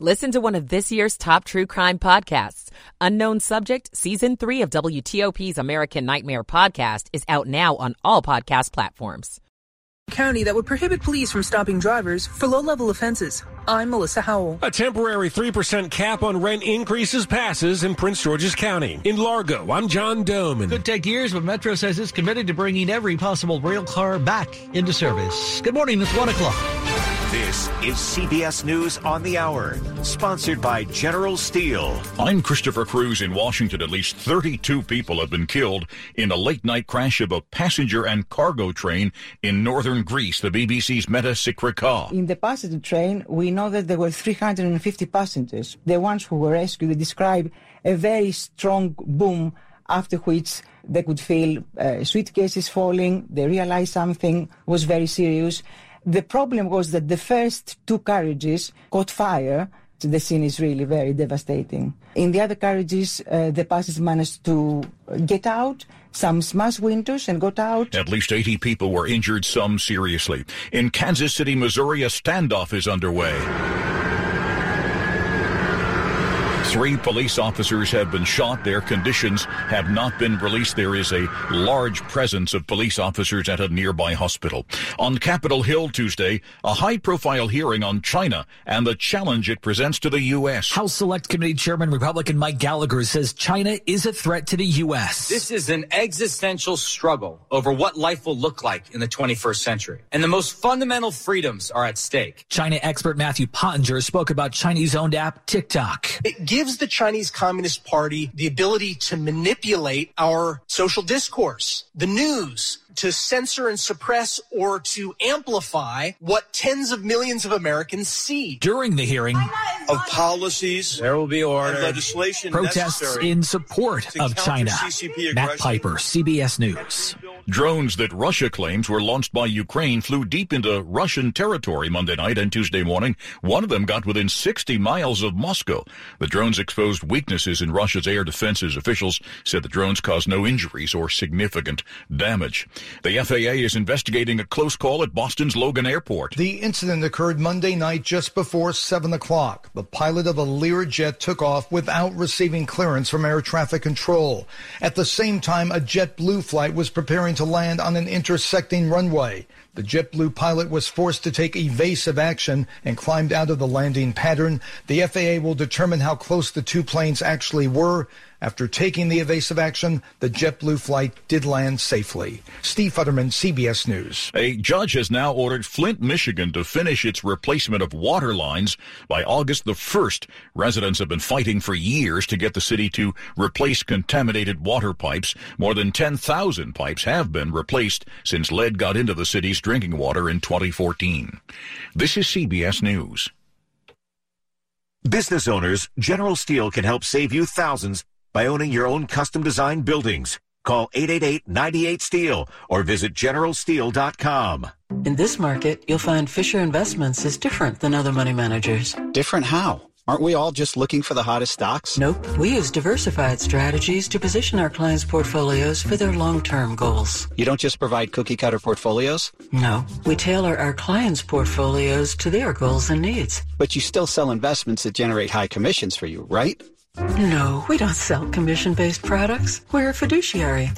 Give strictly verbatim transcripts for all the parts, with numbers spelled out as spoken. Listen to one of this year's top true crime podcasts. Unknown Subject, Season three of W T O P's American Nightmare podcast is out now on all podcast platforms. County that would prohibit police from stopping drivers for low-level offenses. I'm Melissa Howell. A temporary three percent cap on rent increases passes in Prince George's County. In Largo, I'm John Doman. Could take years, but Metro says it's committed to bringing every possible rail car back into service. Good morning, it's one o'clock. This is C B S News on the Hour, sponsored by General Steele. I'm Christopher Cruz in Washington. At least thirty-two people have been killed in a late-night crash of a passenger and cargo train in northern Greece, the B B C's Meta Sikrika. In the passenger train, we know that there were three hundred fifty passengers. The ones who were rescued, they describe a very strong boom, after which they could feel uh, suitcases falling. They realized something was very serious. The problem was that the first two carriages caught fire. So the scene is really very devastating. In the other carriages, uh, the passengers managed to get out. Some smashed windows and got out. At least eighty people were injured, some seriously. In Kansas City, Missouri, a standoff is underway. Three police officers have been shot. Their conditions have not been released. There is a large presence of police officers at a nearby hospital. On Capitol Hill Tuesday, a high-profile hearing on China and the challenge it presents to the U S. House Select Committee Chairman Republican Mike Gallagher says China is a threat to the U S. This is an existential struggle over what life will look like in the twenty-first century, and the most fundamental freedoms are at stake. China expert Matthew Pottinger spoke about Chinese-owned app TikTok. It gives gives the Chinese Communist Party the ability to manipulate our social discourse, the news, to censor and suppress or to amplify what tens of millions of Americans see. During the hearing of policies, there will be order, legislation, protests in support of China. Matt Piper, C B S News. Drones that Russia claims were launched by Ukraine flew deep into Russian territory Monday night and Tuesday morning. One of them got within sixty miles of Moscow. The drones exposed weaknesses in Russia's air defenses. Officials said the drones caused no injuries or significant damage. The F A A is investigating a close call at Boston's Logan Airport. The incident occurred Monday night just before seven o'clock. The pilot of a Learjet took off without receiving clearance from air traffic control. At the same time, a JetBlue flight was preparing to land on an intersecting runway. The JetBlue pilot was forced to take evasive action and climbed out of the landing pattern. The F A A will determine how close the two planes actually were. After taking the evasive action, the JetBlue flight did land safely. Steve Futterman, C B S News. A judge has now ordered Flint, Michigan to finish its replacement of water lines by August the first. Residents have been fighting for years to get the city to replace contaminated water pipes. More than ten thousand pipes have been replaced since lead got into the city's drinking water in twenty fourteen. This is C B S News. Business owners, General Steele can help save you thousands by owning your own custom-designed buildings. Call eight eight eight, nine eight, STEEL or visit general steel dot com. In this market, you'll find Fisher Investments is different than other money managers. Different how? Aren't we all just looking for the hottest stocks? Nope. We use diversified strategies to position our clients' portfolios for their long-term goals. You don't just provide cookie-cutter portfolios? No. We tailor our clients' portfolios to their goals and needs. But you still sell investments that generate high commissions for you, right? No, we don't sell commission-based products. We're a fiduciary.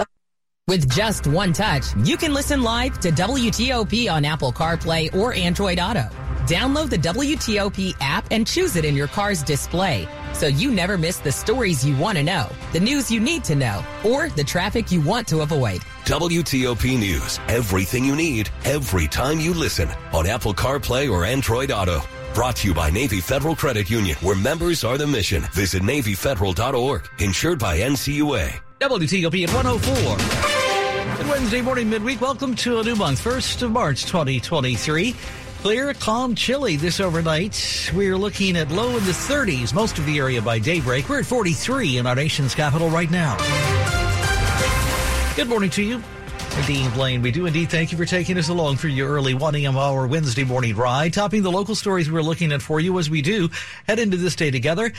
With just one touch, you can listen live to W T O P on Apple CarPlay or Android Auto. Download the W T O P app and choose it in your car's display so you never miss the stories you want to know, the news you need to know, or the traffic you want to avoid. W T O P News. Everything you need, every time you listen on Apple CarPlay or Android Auto. Brought to you by Navy Federal Credit Union, where members are the mission. Visit navy federal dot org. Insured by N C U A. W T O P at one oh four. Wednesday morning midweek. Welcome to a new month, first of March, twenty twenty-three. Clear, calm, chilly this overnight. We're looking at low in the thirties, most of the area by daybreak. We're at forty-three in our nation's capital right now. Good morning to you. Dean Blaine, we do indeed thank you for taking us along for your early one a.m. hour Wednesday morning ride. Topping the local stories we're looking at for you as we do head into this day together.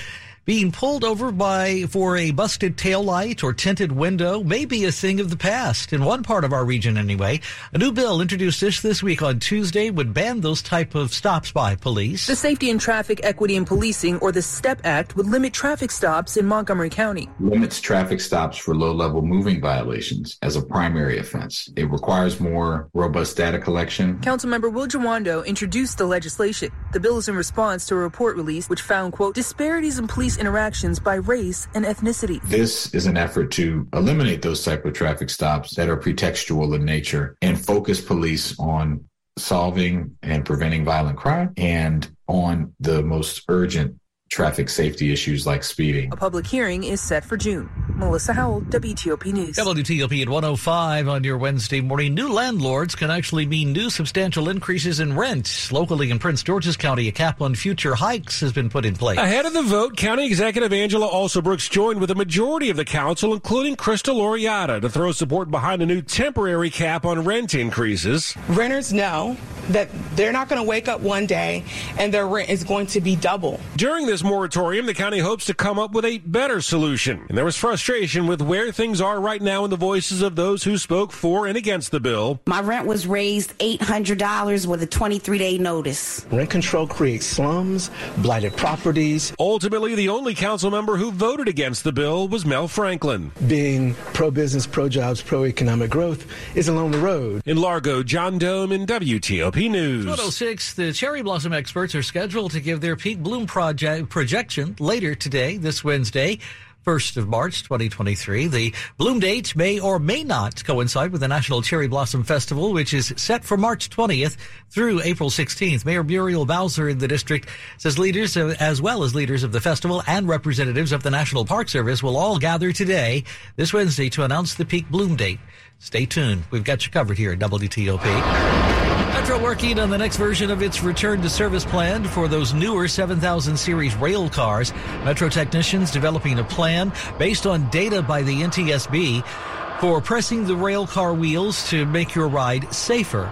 Being pulled over by for a busted taillight or tinted window may be a thing of the past, in one part of our region anyway. A new bill introduced this this week on Tuesday would ban those type of stops by police. The Safety and Traffic Equity and Policing, or the STEP Act, would limit traffic stops in Montgomery County. Limits traffic stops for low-level moving violations as a primary offense. It requires more robust data collection. Councilmember Will Jawando introduced the legislation. The bill is in response to a report released which found, quote, disparities in police interactions by race and ethnicity. This is an effort to eliminate those type of traffic stops that are pretextual in nature and focus police on solving and preventing violent crime and on the most urgent traffic safety issues like speeding. A public hearing is set for June. Melissa Howell, W T O P News. W T O P at one oh five on your Wednesday morning. New landlords can actually mean new substantial increases in rent. Locally in Prince George's County, a cap on future hikes has been put in place. Ahead of the vote, County Executive Angela Alsobrooks joined with a majority of the council, including Krista Laureata, to throw support behind a new temporary cap on rent increases. Renters know that they're not going to wake up one day and their rent is going to be double. During this moratorium, the county hopes to come up with a better solution. And there was frustration with where things are right now in the voices of those who spoke for and against the bill. My rent was raised eight hundred dollars with a twenty-three day notice. Rent control creates slums, blighted properties. Ultimately, the only council member who voted against the bill was Mel Franklin. Being pro-business, pro-jobs, pro-economic growth is a lonely road. In Largo, John Dome in W T O P News. one oh six, the cherry blossom experts are scheduled to give their peak bloom project projection later today, this Wednesday, first of March, twenty twenty-three. The bloom date may or may not coincide with the National Cherry Blossom Festival, which is set for March twentieth through April sixteenth. Mayor Muriel Bowser in the district says leaders, as well as leaders of the festival and representatives of the National Park Service, will all gather today, this Wednesday, to announce the peak bloom date. Stay tuned. We've got you covered here at W T O P. Metro working on the next version of its return to service plan for those newer seven thousand series rail cars. Metro technicians developing a plan based on data by the N T S B for pressing the rail car wheels to make your ride safer.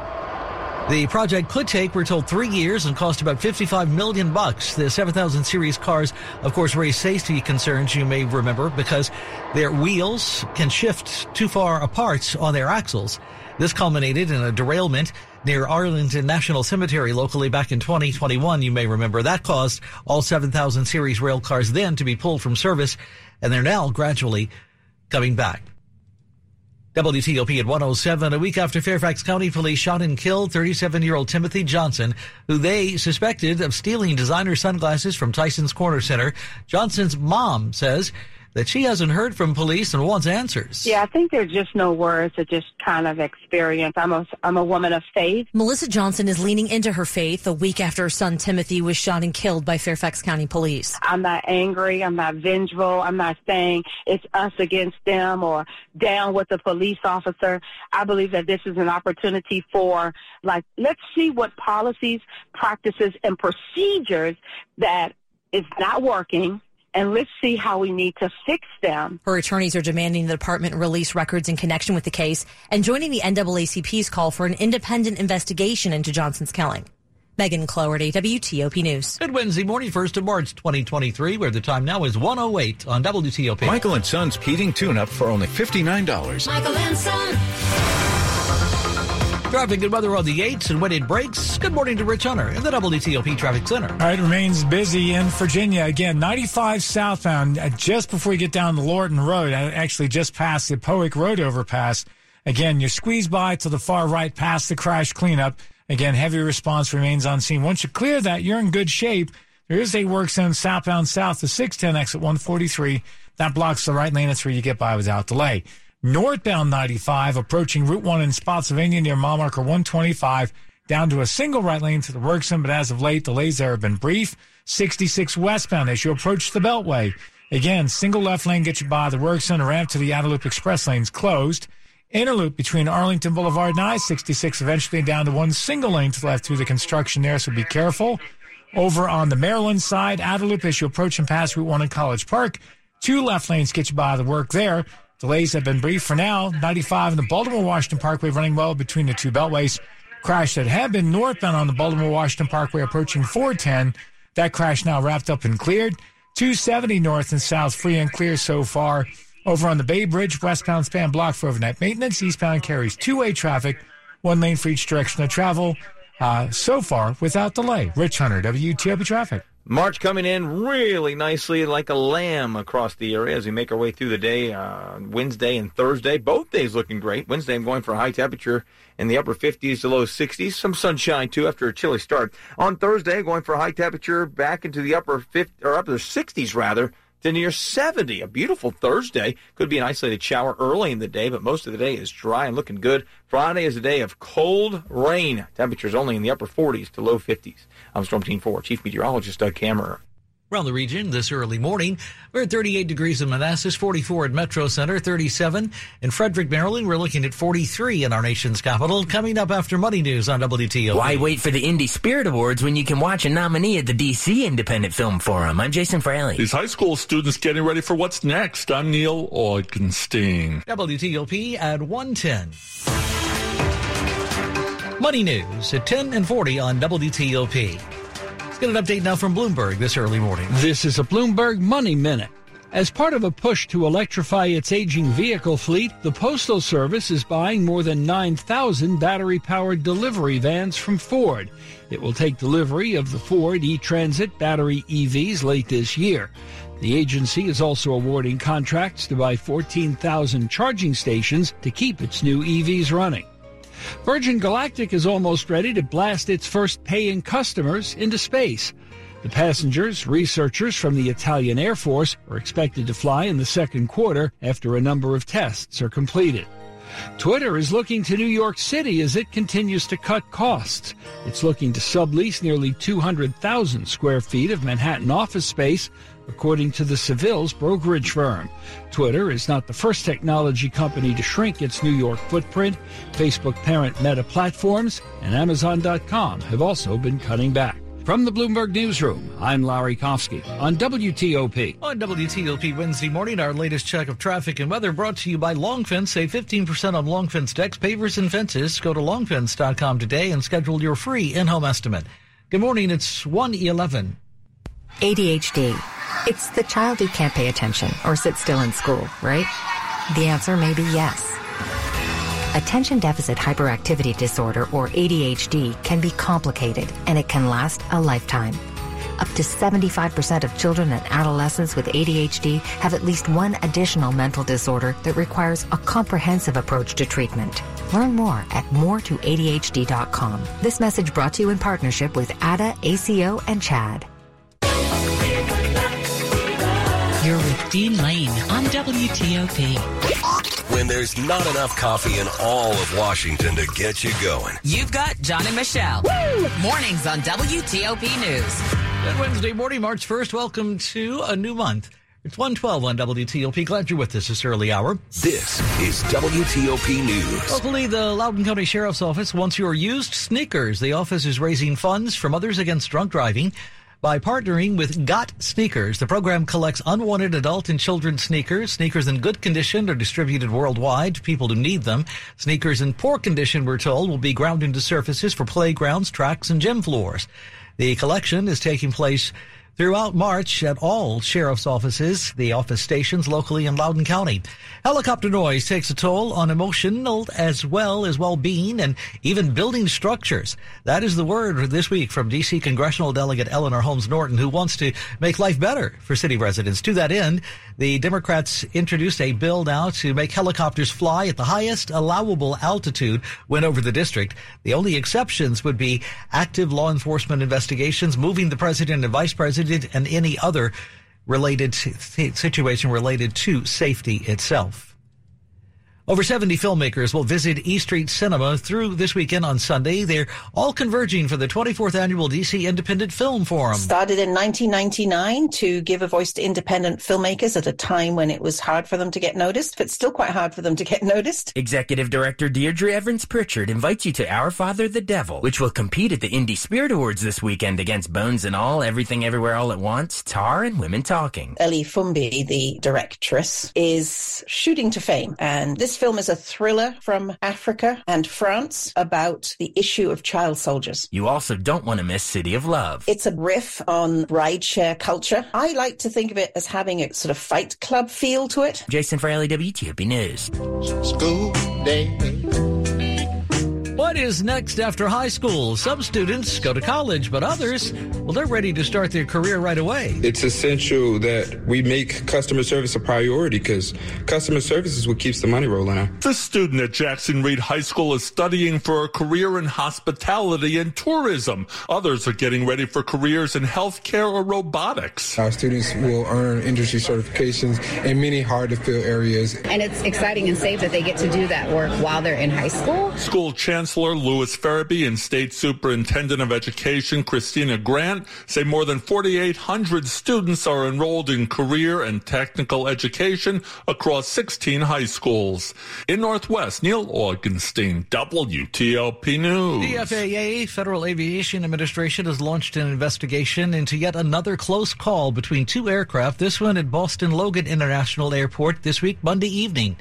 The project could take, we're told, three years and cost about fifty-five million bucks. The seven thousand series cars, of course, raise safety concerns, you may remember, because their wheels can shift too far apart on their axles. This culminated in a derailment near Arlington National Cemetery locally back in twenty twenty-one. You may remember that caused all seven thousand series rail cars then to be pulled from service, and they're now gradually coming back. W T O P at one oh seven, a week after Fairfax County police shot and killed thirty-seven-year-old Timothy Johnson, who they suspected of stealing designer sunglasses from Tyson's Corner Center. Johnson's mom says that she hasn't heard from police and wants answers. Yeah, I think there's just no words. It's just kind of experience. I'm a, I'm a woman of faith. Melissa Johnson is leaning into her faith a week after her son Timothy was shot and killed by Fairfax County police. I'm not angry. I'm not vengeful. I'm not saying it's us against them or down with the police officer. I believe that this is an opportunity for, like, let's see what policies, practices, and procedures that is not working, and let's see how we need to fix them. Her attorneys are demanding the department release records in connection with the case and joining the N double A C P's call for an independent investigation into Johnson's killing. Megan Cloherty, W T O P News. Good Wednesday morning, first of March, twenty twenty-three, where the time now is one oh eight on W T O P. Michael and Sons heating tune-up for only fifty-nine dollars. Michael and Sons. Traffic and weather on the eights, and when it breaks, good morning to Rich Hunter in the W T O P Traffic Center. All right, remains busy in Virginia. Again, ninety-five southbound, uh, just before you get down the Lorton Road, uh, actually just past the Poick Road overpass. Again, you squeeze by to the far right past the crash cleanup. Again, heavy response remains on scene. Once you clear that, you're in good shape. There is a work zone southbound south to six ten, exit one forty-three. That blocks the right lane until you get by without delay. Northbound ninety-five, approaching Route one in Spotsylvania near mile marker one twenty-five, down to a single right lane to the work zone, but as of late, delays there have been brief. sixty-six westbound as you approach the Beltway. Again, single left lane gets you by the work zone, ramp to the outer loop express lanes closed. interloop between Arlington Boulevard and I sixty-six, eventually down to one single lane to the left through the construction there, so be careful. Over on the Maryland side, outer loop as you approach and pass Route one in College Park. Two left lanes get you by the work there. Delays have been brief for now. ninety-five and the Baltimore-Washington Parkway running well between the two beltways. Crash that had been northbound on the Baltimore-Washington Parkway approaching four ten. That crash now wrapped up and cleared. two seventy north and south free and clear so far. Over on the Bay Bridge, westbound span blocked for overnight maintenance. Eastbound carries two-way traffic, one lane for each direction of travel. Uh, so far, without delay. Rich Hunter, W T O P Traffic. March coming in really nicely like a lamb across the area as we make our way through the day. Uh, Wednesday and Thursday, both days looking great. Wednesday, I'm going for a high temperature in the upper fifties to low sixties. Some sunshine, too, after a chilly start. On Thursday, going for a high temperature back into the upper fifties, or upper sixties, rather, to near seventy. A beautiful Thursday. Could be an isolated shower early in the day, but most of the day is dry and looking good. Friday is a day of cold rain. Temperatures only in the upper forties to low fifties. I'm Storm Team four, Chief Meteorologist Doug Kammerer. Around the region this early morning, we're at thirty-eight degrees in Manassas, forty-four at Metro Center, thirty-seven in Frederick, Maryland. We're looking at forty-three in our nation's capital. Coming up after Money News on W T O P. Why wait for the Indie Spirit Awards when you can watch a nominee at the D C Independent Film Forum? I'm Jason Fraley. These high school students getting ready for what's next. I'm Neil Augenstein. W T O P at one ten. Money News at ten and forty on W T O P. Let's get an update now from Bloomberg this early morning. This is a Bloomberg Money Minute. As part of a push to electrify its aging vehicle fleet, the Postal Service is buying more than nine thousand battery-powered delivery vans from Ford. It will take delivery of the Ford e-Transit battery E Vs late this year. The agency is also awarding contracts to buy fourteen thousand charging stations to keep its new E Vs running. Virgin Galactic is almost ready to blast its first paying customers into space. The passengers, researchers from the Italian Air Force, are expected to fly in the second quarter after a number of tests are completed. Twitter is looking to New York City as it continues to cut costs. It's looking to sublease nearly two hundred thousand square feet of Manhattan office space, according to the Seville's brokerage firm. Twitter is not the first technology company to shrink its New York footprint. Facebook parent Meta Platforms and Amazon dot com have also been cutting back. From the Bloomberg Newsroom, I'm Larry Kofsky on W T O P. On W T O P Wednesday morning, our latest check of traffic and weather brought to you by Longfence. Save fifteen percent on Longfence decks, pavers, and fences. Go to longfence dot com today and schedule your free in-home estimate. Good morning, it's one eleven. A D H D. It's the child who can't pay attention or sit still in school, right? The answer may be yes. Attention Deficit Hyperactivity Disorder, or A D H D, can be complicated, and it can last a lifetime. Up to seventy-five percent of children and adolescents with A D H D have at least one additional mental disorder that requires a comprehensive approach to treatment. Learn more at more to A D H D dot com. This message brought to you in partnership with A D A, A C O, and CHAD. You're with Dean Lane on W T O P. When there's not enough coffee in all of Washington to get you going, you've got John and Michelle. Woo! Mornings on W T O P News. Good Wednesday morning, March first. Welcome to a new month. It's one twelve on W T O P. Glad you're with us this early hour. This is W T O P News. Locally, the Loudoun County Sheriff's Office wants your used sneakers. The office is raising funds from Others Against Drunk Driving by partnering with Got Sneakers. The program collects unwanted adult and children's sneakers. Sneakers in good condition are distributed worldwide to people who need them. Sneakers in poor condition, we're told, will be ground into surfaces for playgrounds, tracks, and gym floors. The collection is taking place throughout March at all sheriff's offices, the office stations locally in Loudoun County. Helicopter noise takes a toll on emotional as well as well-being and even building structures. That is the word this week from D C Congressional Delegate Eleanor Holmes Norton, who wants to make life better for city residents. To that end, the Democrats introduced a bill now to make helicopters fly at the highest allowable altitude when over the district. The only exceptions would be active law enforcement investigations, moving the president and vice president, and any other related situation related to safety itself. Over seventy filmmakers will visit E Street Cinema through this weekend on Sunday. They're all converging for the twenty-fourth annual D C Independent Film Forum. Started in nineteen ninety-nine to give a voice to independent filmmakers at a time when it was hard for them to get noticed, but still quite hard for them to get noticed. Executive Director Deirdre Evans Pritchard invites you to Our Father the Devil, which will compete at the Indie Spirit Awards this weekend against Bones and All, Everything Everywhere All at Once, Tar, and Women Talking. Ellie Fumbi, the directress, is shooting to fame, and this This film is a thriller from Africa and France about the issue of child soldiers. You also don't want to miss City of Love. It's a riff on rideshare culture. I like to think of it as having a sort of Fight Club feel to it. Jason Fraley, W T O P News. School day. What is next after high school? Some students go to college, but others, well, they're ready to start their career right away. It's essential that we make customer service a priority because customer service is what keeps the money rolling out. This student at Jackson Reed High School is studying for a career in hospitality and tourism. Others are getting ready for careers in healthcare or robotics. Our students will earn industry certifications in many hard-to-fill areas. And it's exciting and safe that they get to do that work while they're in high school. School chancellor Chancellor Louis Farabee and State Superintendent of Education Christina Grant say more than four thousand eight hundred students are enrolled in career and technical education across sixteen high schools. In Northwest, Neil Augenstein, W T O P News. The F A A, Federal Aviation Administration, has launched an investigation into yet another close call between two aircraft, this one at Boston Logan International Airport this week, Monday evening.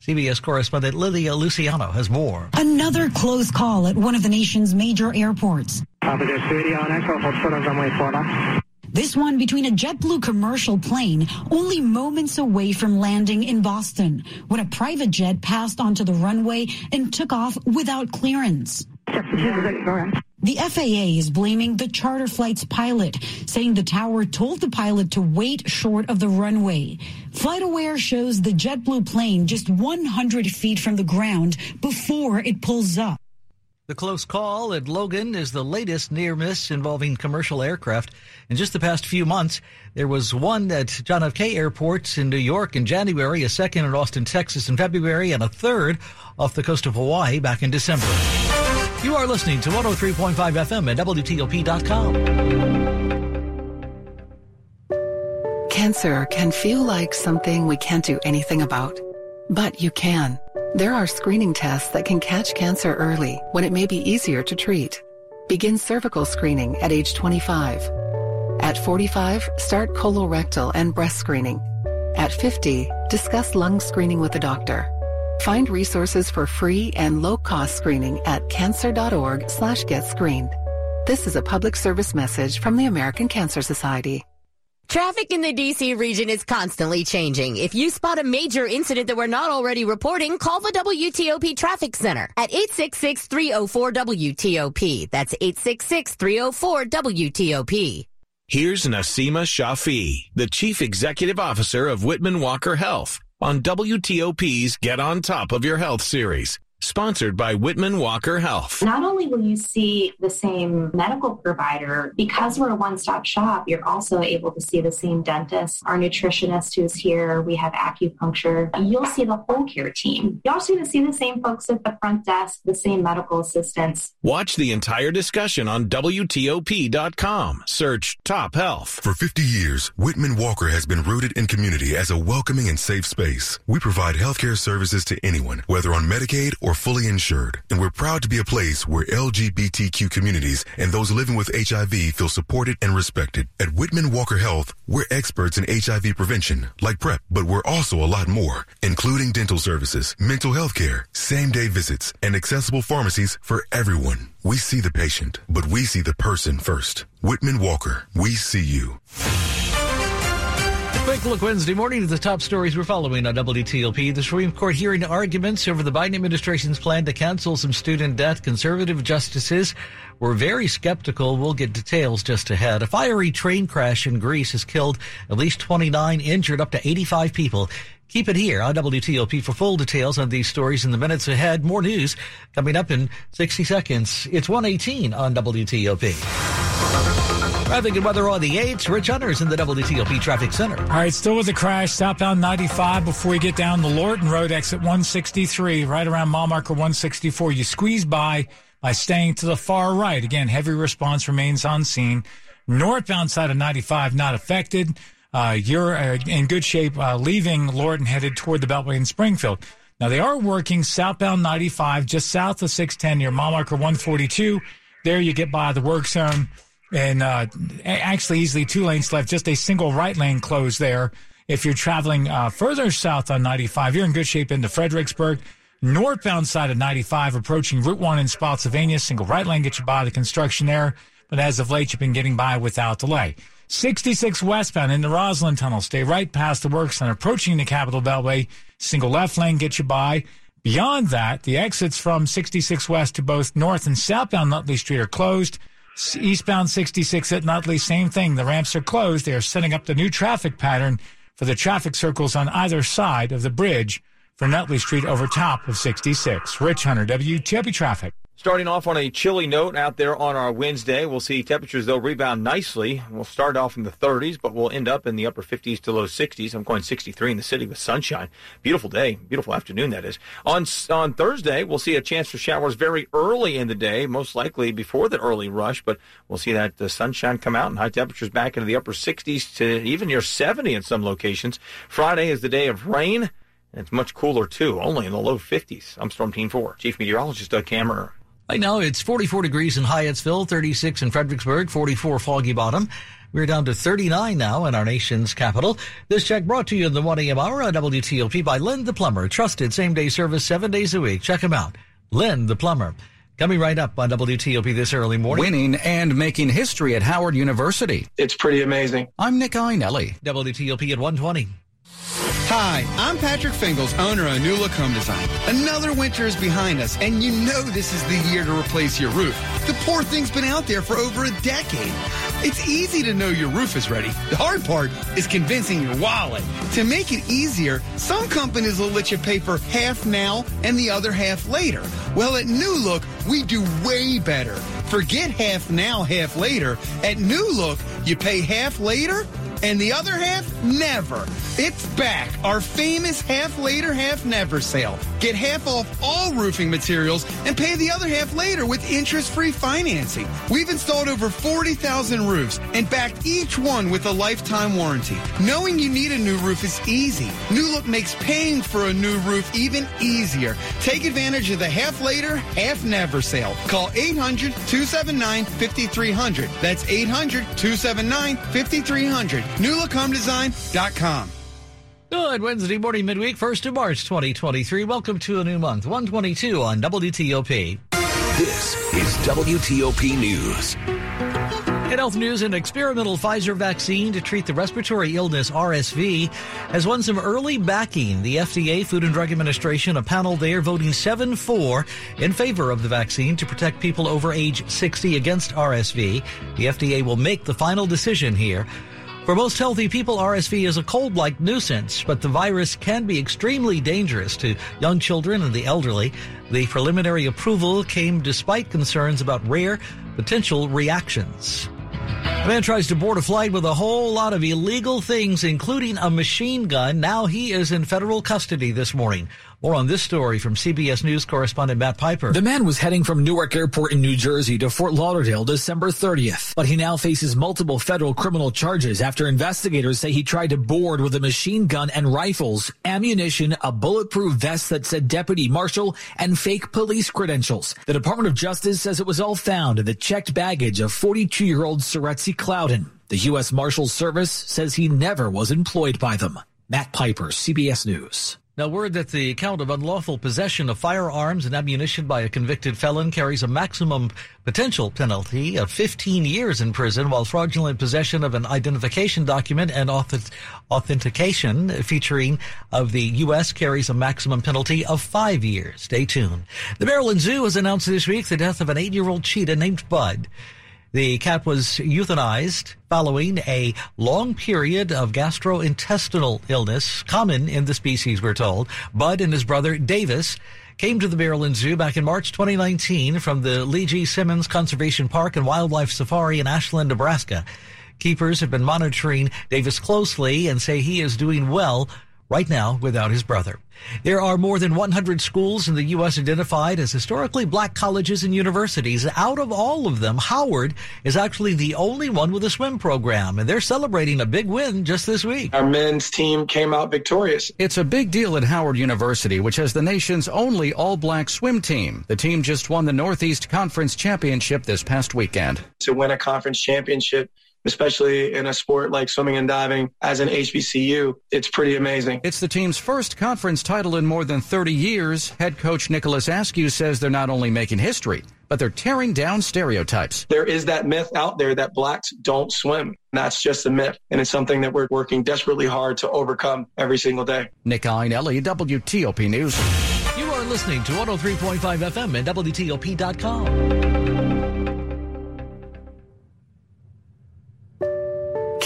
C B S correspondent Lilia Luciano has more. Another close call at one of the nation's major airports. This one between a JetBlue commercial plane only moments away from landing in Boston when a private jet passed onto the runway and took off without clearance. The F A A is blaming the charter flight's pilot, saying the tower told the pilot to wait short of the runway. FlightAware shows the JetBlue plane just one hundred feet from the ground before it pulls up. The close call at Logan is the latest near miss involving commercial aircraft. In just the past few months, there was one at John F. Kennedy Airport in New York in January, a second in Austin, Texas in February, and a third off the coast of Hawaii back in December. You are listening to one oh three point five F M at W T O P dot com. Cancer can feel like something we can't do anything about, but you can. There are screening tests that can catch cancer early when it may be easier to treat. Begin cervical screening at age twenty-five. At forty-five, start colorectal and breast screening. At fifty, discuss lung screening with a doctor. Find resources for free and low-cost screening at cancer.org slash get screened. This is a public service message from the American Cancer Society. Traffic in the D C region is constantly changing. If you spot a major incident that we're not already reporting, call the W T O P Traffic Center at eight six six, three oh four, W T O P. That's eight six six, three oh four, W T O P. Here's Naseema Shafi, the Chief Executive Officer of Whitman Walker Health, on W T O P's Get on Top of Your Health series, sponsored by Whitman Walker Health. Not only will you see the same medical provider, because we're a one-stop shop, you're also able to see the same dentist, our nutritionist who's here, we have acupuncture. You'll see the whole care team. You're also going to see the same folks at the front desk, the same medical assistants. Watch the entire discussion on W T O P dot com. Search Top Health. For fifty years, Whitman Walker has been rooted in community as a welcoming and safe space. We provide healthcare services to anyone, whether on Medicaid or fully insured, and we're proud to be a place where L G B T Q communities and those living with H I V feel supported and respected. At Whitman Walker Health, we're experts in H I V prevention, like PrEP, but we're also a lot more, including dental services, mental health care, same-day visits, and accessible pharmacies for everyone. We see the patient, but we see the person first. Whitman Walker, we see you. Quick look Wednesday morning at the top stories we're following on W T O P. The Supreme Court hearing arguments over the Biden administration's plan to cancel some student debt. Conservative justices were very skeptical. We'll get details just ahead. A fiery train crash in Greece has killed at least twenty-nine, injured up to eighty-five people. Keep it here on W T O P for full details on these stories in the minutes ahead. More news coming up in sixty seconds. It's one eighteen on W T O P. Traffic and weather on the eights. Rich Hunter is in the W T O P Traffic Center. All right, still with the crash. Southbound ninety-five before you get down the Lorton Road, exit one sixty-three, right around mile marker one sixty-four. You squeeze by by staying to the far right. Again, heavy response remains on scene. Northbound side of ninety-five not affected. Uh, you're uh, in good shape uh, leaving Lorton, headed toward the Beltway in Springfield. Now, they are working southbound ninety-five just south of six ten near mile marker one forty-two. There you get by the work zone. And uh, actually, easily two lanes left, just a single right lane closed there. If you're traveling uh, further south on ninety-five, you're in good shape into Fredericksburg. Northbound side of ninety-five, approaching Route one in Spotsylvania. Single right lane gets you by the construction there. But as of late, you've been getting by without delay. sixty-six westbound in the Roslyn Tunnel. Stay right past the works and approaching the Capitol Beltway. Single left lane gets you by. Beyond that, the exits from sixty-six west to both north and southbound Nutley Street are closed. Eastbound sixty-six at Nutley, same thing. The ramps are closed. They are setting up the new traffic pattern for the traffic circles on either side of the bridge for Nutley Street over top of sixty-six. Rich Hunter, W T O P Traffic. Starting off on a chilly note out there on our Wednesday. We'll see temperatures, though, rebound nicely. We'll start off in the thirties, but we'll end up in the upper fifties to low sixties. I'm going sixty-three in the city with sunshine. Beautiful day. Beautiful afternoon, that is. On on Thursday, we'll see a chance for showers very early in the day, most likely before the early rush, but we'll see that the sunshine come out and high temperatures back into the upper sixties to even near seventy in some locations. Friday is the day of rain, and it's much cooler, too, only in the low fifties. I'm Storm Team four, Chief Meteorologist Doug Kammerer. Right now, it's forty-four degrees in Hyattsville, thirty-six in Fredericksburg, forty-four Foggy Bottom. We're down to thirty-nine now in our nation's capital. This check brought to you in the one a.m. hour on W T O P by Lynn the Plumber. Trusted same-day service seven days a week. Check him out. Lynn the Plumber. Coming right up on W T O P this early morning. Winning and making history at Howard University. It's pretty amazing. I'm Nick Einelli. W T O P at one twenty. Hi, I'm Patrick Fingles, owner of New Look Home Design. Another winter is behind us, and you know this is the year to replace your roof. The poor thing's been out there for over a decade. It's easy to know your roof is ready. The hard part is convincing your wallet. To make it easier, some companies will let you pay for half now and the other half later. Well, at New Look, we do way better. Forget half now, half later. At New Look, you pay half later, and the other half, never. It's back, our famous half later, half never sale. Get half off all roofing materials and pay the other half later with interest-free financing. We've installed over forty thousand roofs and backed each one with a lifetime warranty. Knowing you need a new roof is easy. New Look makes paying for a new roof even easier. Take advantage of the half later, half never sale. Call eight hundred, two seven nine, five three zero zero. That's eight hundred, two seven nine, five three zero zero. new look home design dot com. Good Wednesday morning, midweek, first of March, twenty twenty-three. Welcome to a new month, one twenty-two on W T O P. This is W T O P News. In health news, an experimental Pfizer vaccine to treat the respiratory illness R S V has won some early backing. The F D A, Food and Drug Administration, a panel there voting seven four in favor of the vaccine to protect people over age sixty against R S V. The F D A will make the final decision here. For most healthy people, R S V is a cold-like nuisance, but the virus can be extremely dangerous to young children and the elderly. The preliminary approval came despite concerns about rare potential reactions. A man tries to board a flight with a whole lot of illegal things, including a machine gun. Now he is in federal custody this morning. More on this story from C B S News correspondent Matt Piper. The man was heading from Newark Airport in New Jersey to Fort Lauderdale December thirtieth, but he now faces multiple federal criminal charges after investigators say he tried to board with a machine gun and rifles, ammunition, a bulletproof vest that said deputy marshal, and fake police credentials. The Department of Justice says it was all found in the checked baggage of forty-two-year-old Soretzi Clouden. The U S Marshals Service says he never was employed by them. Matt Piper, C B S News. Now, word that the count of unlawful possession of firearms and ammunition by a convicted felon carries a maximum potential penalty of fifteen years in prison, while fraudulent possession of an identification document and auth- authentication featuring of the U S carries a maximum penalty of five years. Stay tuned. The Maryland Zoo has announced this week the death of an eight-year-old cheetah named Bud. The cat was euthanized following a long period of gastrointestinal illness, common in the species, we're told. Bud and his brother Davis came to the Maryland Zoo back in March twenty nineteen from the Lee G. Simmons Conservation Park and Wildlife Safari in Ashland, Nebraska. Keepers have been monitoring Davis closely and say he is doing well right now without his brother. There are more than one hundred schools in the U S identified as historically black colleges and universities. Out of all of them, Howard is actually the only one with a swim program, and they're celebrating a big win just this week. Our men's team came out victorious. It's a big deal at Howard University, which has the nation's only all-black swim team. The team just won the Northeast Conference Championship this past weekend. To win a conference championship, especially in a sport like swimming and diving, as an H B C U, it's pretty amazing. It's the team's first conference title in more than thirty years. Head coach Nicholas Askew says they're not only making history, but they're tearing down stereotypes. There is that myth out there that blacks don't swim. That's just a myth, and it's something that we're working desperately hard to overcome every single day. Nick Einelli, W T O P News. You are listening to one oh three point five F M and W T O P dot com.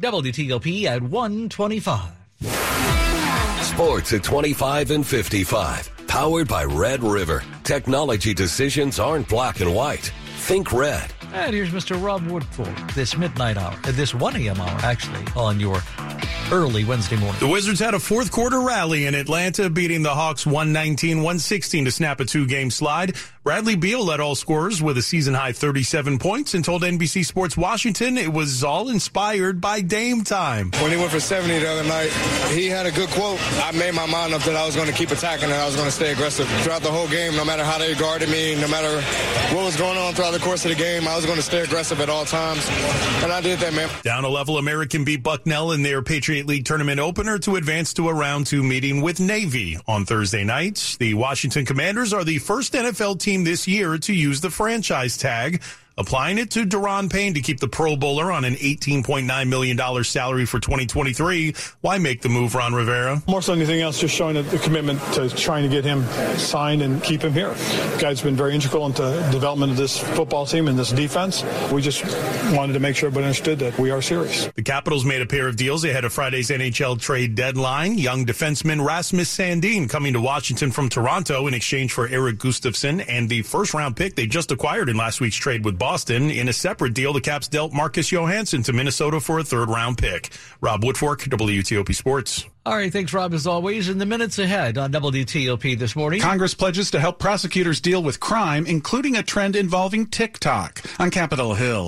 W T O P at one twenty-five. Sports at twenty-five and fifty-five. Powered by Red River. Technology decisions aren't black and white. Think red. And here's Mister Rob Woodford this midnight hour, this one a.m. hour, actually, on your early Wednesday morning. The Wizards had a fourth-quarter rally in Atlanta, beating the Hawks one nineteen one sixteen to snap a two-game slide. Bradley Beal led all scorers with a season-high thirty-seven points and told N B C Sports Washington it was all inspired by Dame time. When he went for seventy the other night, he had a good quote. I made my mind up that I was going to keep attacking and I was going to stay aggressive. Throughout the whole game, no matter how they guarded me, no matter what was going on throughout the course of the game, I was going to stay aggressive at all times, and I did that, man. Down a level, American beat Bucknell in their Patriot League tournament opener to advance to a round two meeting with Navy on Thursday night. The Washington Commanders are the first N F L team this year to use the franchise tag, applying it to Daron Payne to keep the Pro Bowler on an eighteen point nine million dollars salary for twenty twenty-three. Why make the move, Ron Rivera? More so than anything else, just showing a, a commitment to trying to get him signed and keep him here. The guy's been very integral into the development of this football team and this defense. We just wanted to make sure everybody understood that we are serious. The Capitals made a pair of deals ahead of Friday's N H L trade deadline. Young defenseman Rasmus Sandin coming to Washington from Toronto in exchange for Eric Gustafsson and the first-round pick they just acquired in last week's trade with Boston. In a separate deal, the Caps dealt Marcus Johansson to Minnesota for a third-round pick. Rob Woodfork, W T O P Sports. All right, thanks, Rob, as always. In the minutes ahead on W T O P this morning. Congress pledges to help prosecutors deal with crime, including a trend involving TikTok. On Capitol Hill.